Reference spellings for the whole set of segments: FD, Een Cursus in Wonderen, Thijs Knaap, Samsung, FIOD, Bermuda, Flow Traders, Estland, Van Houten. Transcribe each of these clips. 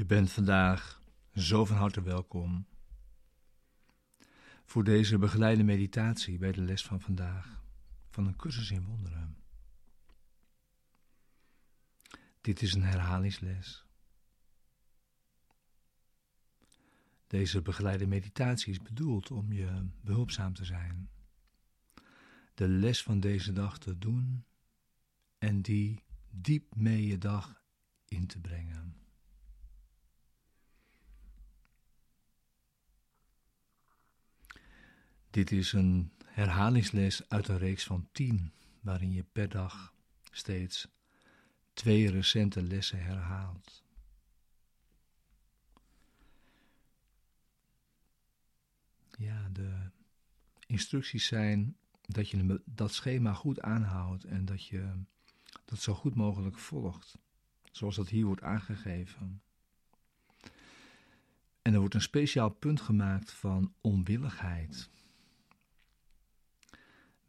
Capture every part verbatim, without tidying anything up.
Je bent vandaag zo van harte welkom voor deze begeleide meditatie bij de les van vandaag van een cursus in wonderen. Dit is een herhalingsles. Deze begeleide meditatie is bedoeld om je behulpzaam te zijn, de les van deze dag te doen en die diep mee je dag in te brengen. Dit is een herhalingsles uit een reeks van tien, waarin je per dag steeds twee recente lessen herhaalt. Ja, de instructies zijn dat je dat schema goed aanhoudt en dat je dat zo goed mogelijk volgt, zoals dat hier wordt aangegeven. En er wordt een speciaal punt gemaakt van onwilligheid,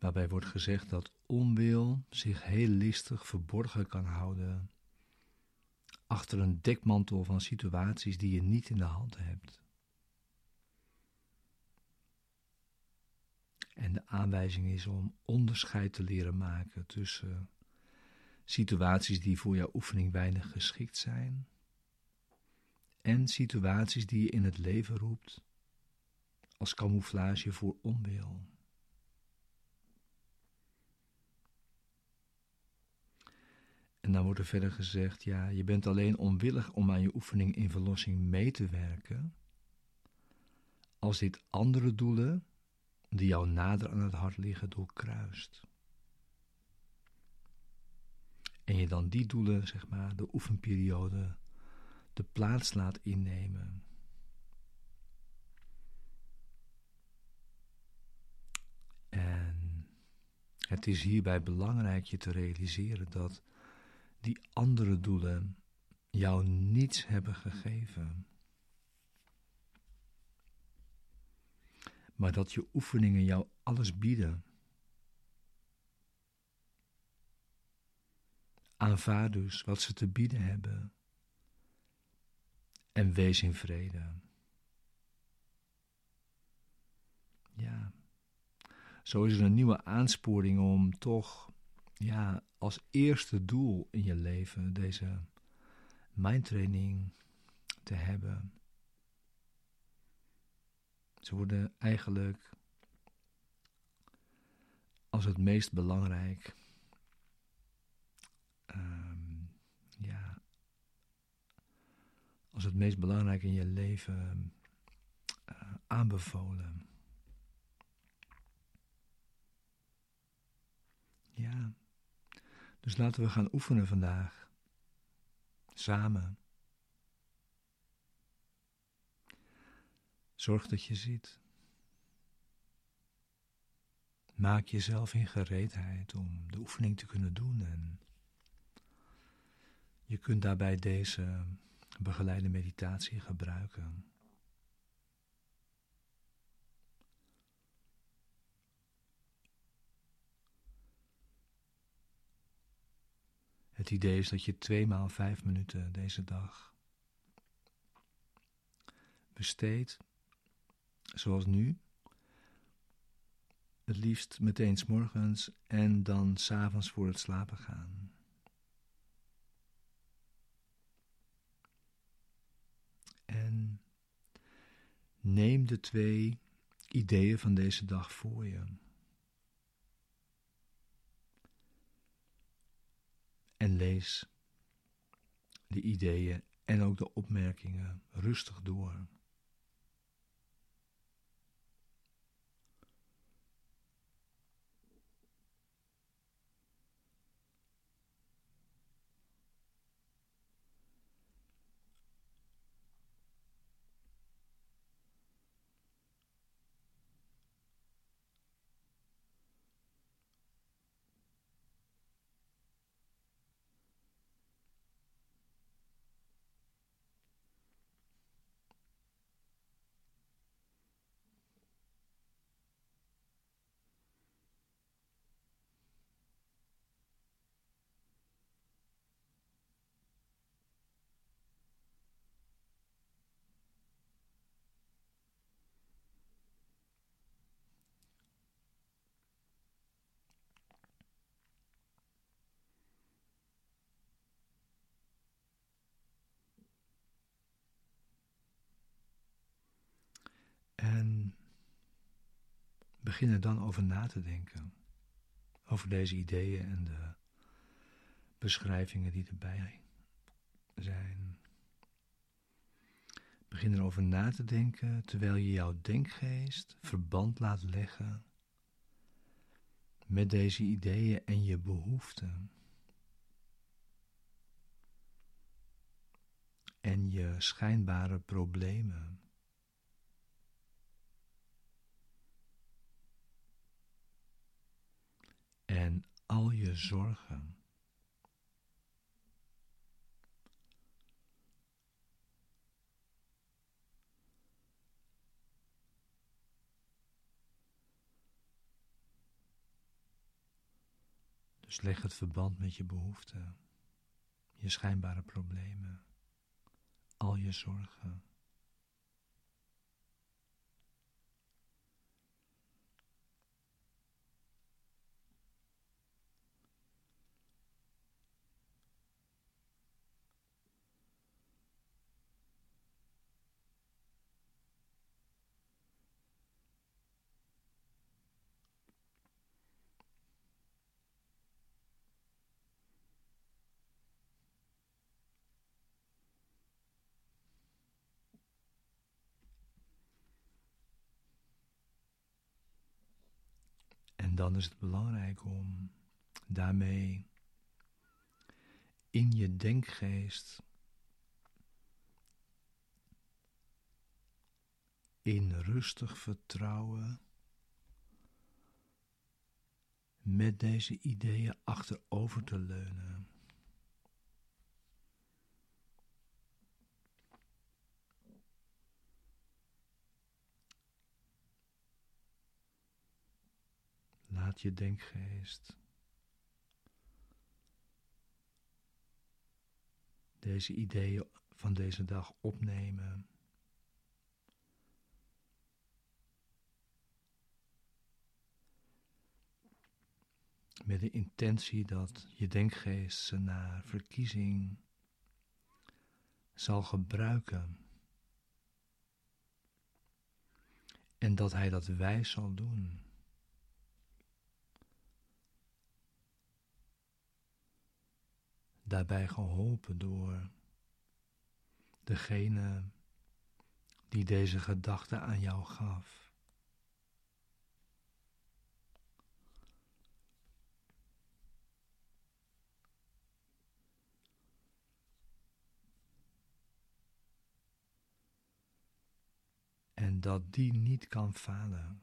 waarbij wordt gezegd dat onwil zich heel listig verborgen kan houden achter een dekmantel van situaties die je niet in de hand hebt. En de aanwijzing is om onderscheid te leren maken tussen situaties die voor jouw oefening weinig geschikt zijn en situaties die je in het leven roept als camouflage voor onwil. En dan wordt er verder gezegd, ja, je bent alleen onwillig om aan je oefening in verlossing mee te werken als dit andere doelen die jou nader aan het hart liggen doorkruist. En je dan die doelen, zeg maar, de oefenperiode, de plaats laat innemen. En het is hierbij belangrijk je te realiseren dat die andere doelen jou niets hebben gegeven, maar dat je oefeningen jou alles bieden. Aanvaard dus wat ze te bieden hebben en wees in vrede. Ja, zo is er een nieuwe aansporing om toch, ja, als eerste doel in je leven deze mindtraining te hebben. Ze worden eigenlijk als het meest belangrijk um, ja, als het meest belangrijk in je leven uh, aanbevolen. Ja. Dus laten we gaan oefenen vandaag, samen. Zorg dat je zit. Maak jezelf in gereedheid om de oefening te kunnen doen. En je kunt daarbij deze begeleide meditatie gebruiken. Het idee is dat je tweemaal vijf minuten deze dag besteedt, zoals nu, het liefst meteen 's morgens en dan 's avonds voor het slapen gaan. En neem de twee ideeën van deze dag voor je. En lees de ideeën en ook de opmerkingen rustig door. Begin er dan over na te denken. Over deze ideeën en de beschrijvingen die erbij zijn. Begin erover na te denken terwijl je jouw denkgeest verband laat leggen met deze ideeën en je behoeften. En je schijnbare problemen. En al je zorgen. Dus leg het verband met je behoeften, je schijnbare problemen, al je zorgen. En dan is het belangrijk om daarmee in je denkgeest in rustig vertrouwen met deze ideeën achterover te leunen. Laat je denkgeest deze ideeën van deze dag opnemen met de intentie dat je denkgeest ze naar verkiezing zal gebruiken en dat hij dat wijs zal doen. Daarbij geholpen door degene die deze gedachte aan jou gaf. En dat die niet kan falen.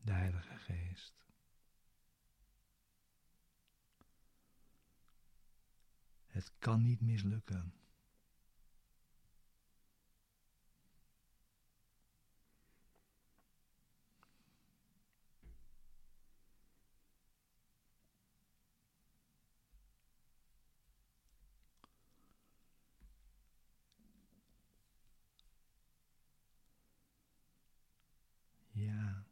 De Heilige Geest. Het kan niet mislukken. Ja.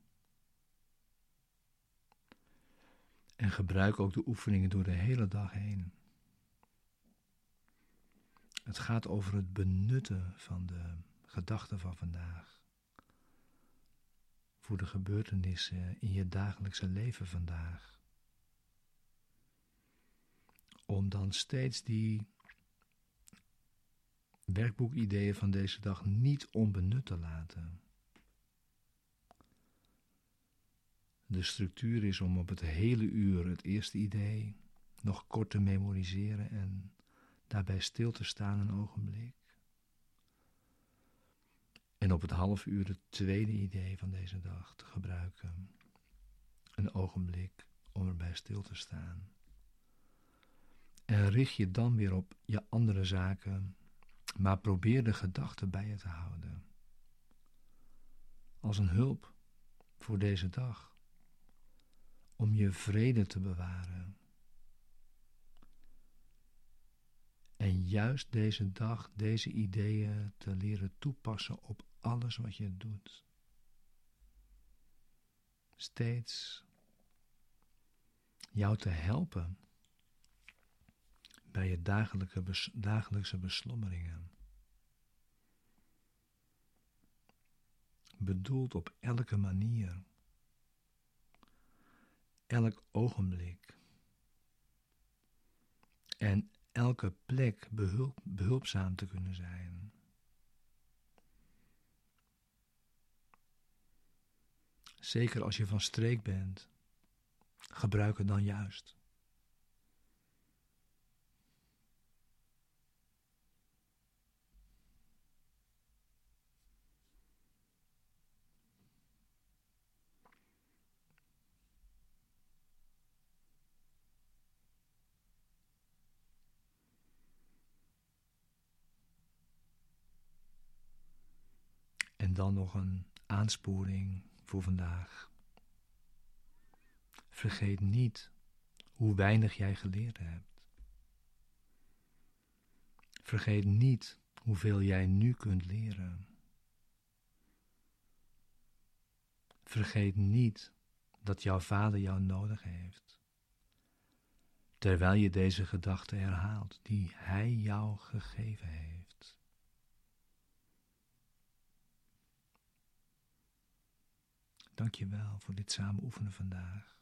En gebruik ook de oefeningen door de hele dag heen. Het gaat over het benutten van de gedachten van vandaag. Voor de gebeurtenissen in je dagelijkse leven vandaag. Om dan steeds die werkboekideeën van deze dag niet onbenut te laten. De structuur is om op het hele uur het eerste idee nog kort te memoriseren en daarbij stil te staan een ogenblik. En op het half uur het tweede idee van deze dag te gebruiken. Een ogenblik om erbij stil te staan. En richt je dan weer op je andere zaken, maar probeer de gedachten bij je te houden. Als een hulp voor deze dag. Om je vrede te bewaren. En juist deze dag deze ideeën te leren toepassen op alles wat je doet. Steeds jou te helpen bij je dagelijkse beslommeringen. bedoeld op elke manier, elk ogenblik en elke plek behulp, behulpzaam te kunnen zijn. Zeker als je van streek bent, gebruik het dan juist. En dan nog een aansporing voor vandaag. Vergeet niet hoe weinig jij geleerd hebt. Vergeet niet hoeveel jij nu kunt leren. Vergeet niet dat jouw vader jou nodig heeft, terwijl je deze gedachte herhaalt die hij jou gegeven heeft. Dankjewel voor dit samen oefenen vandaag.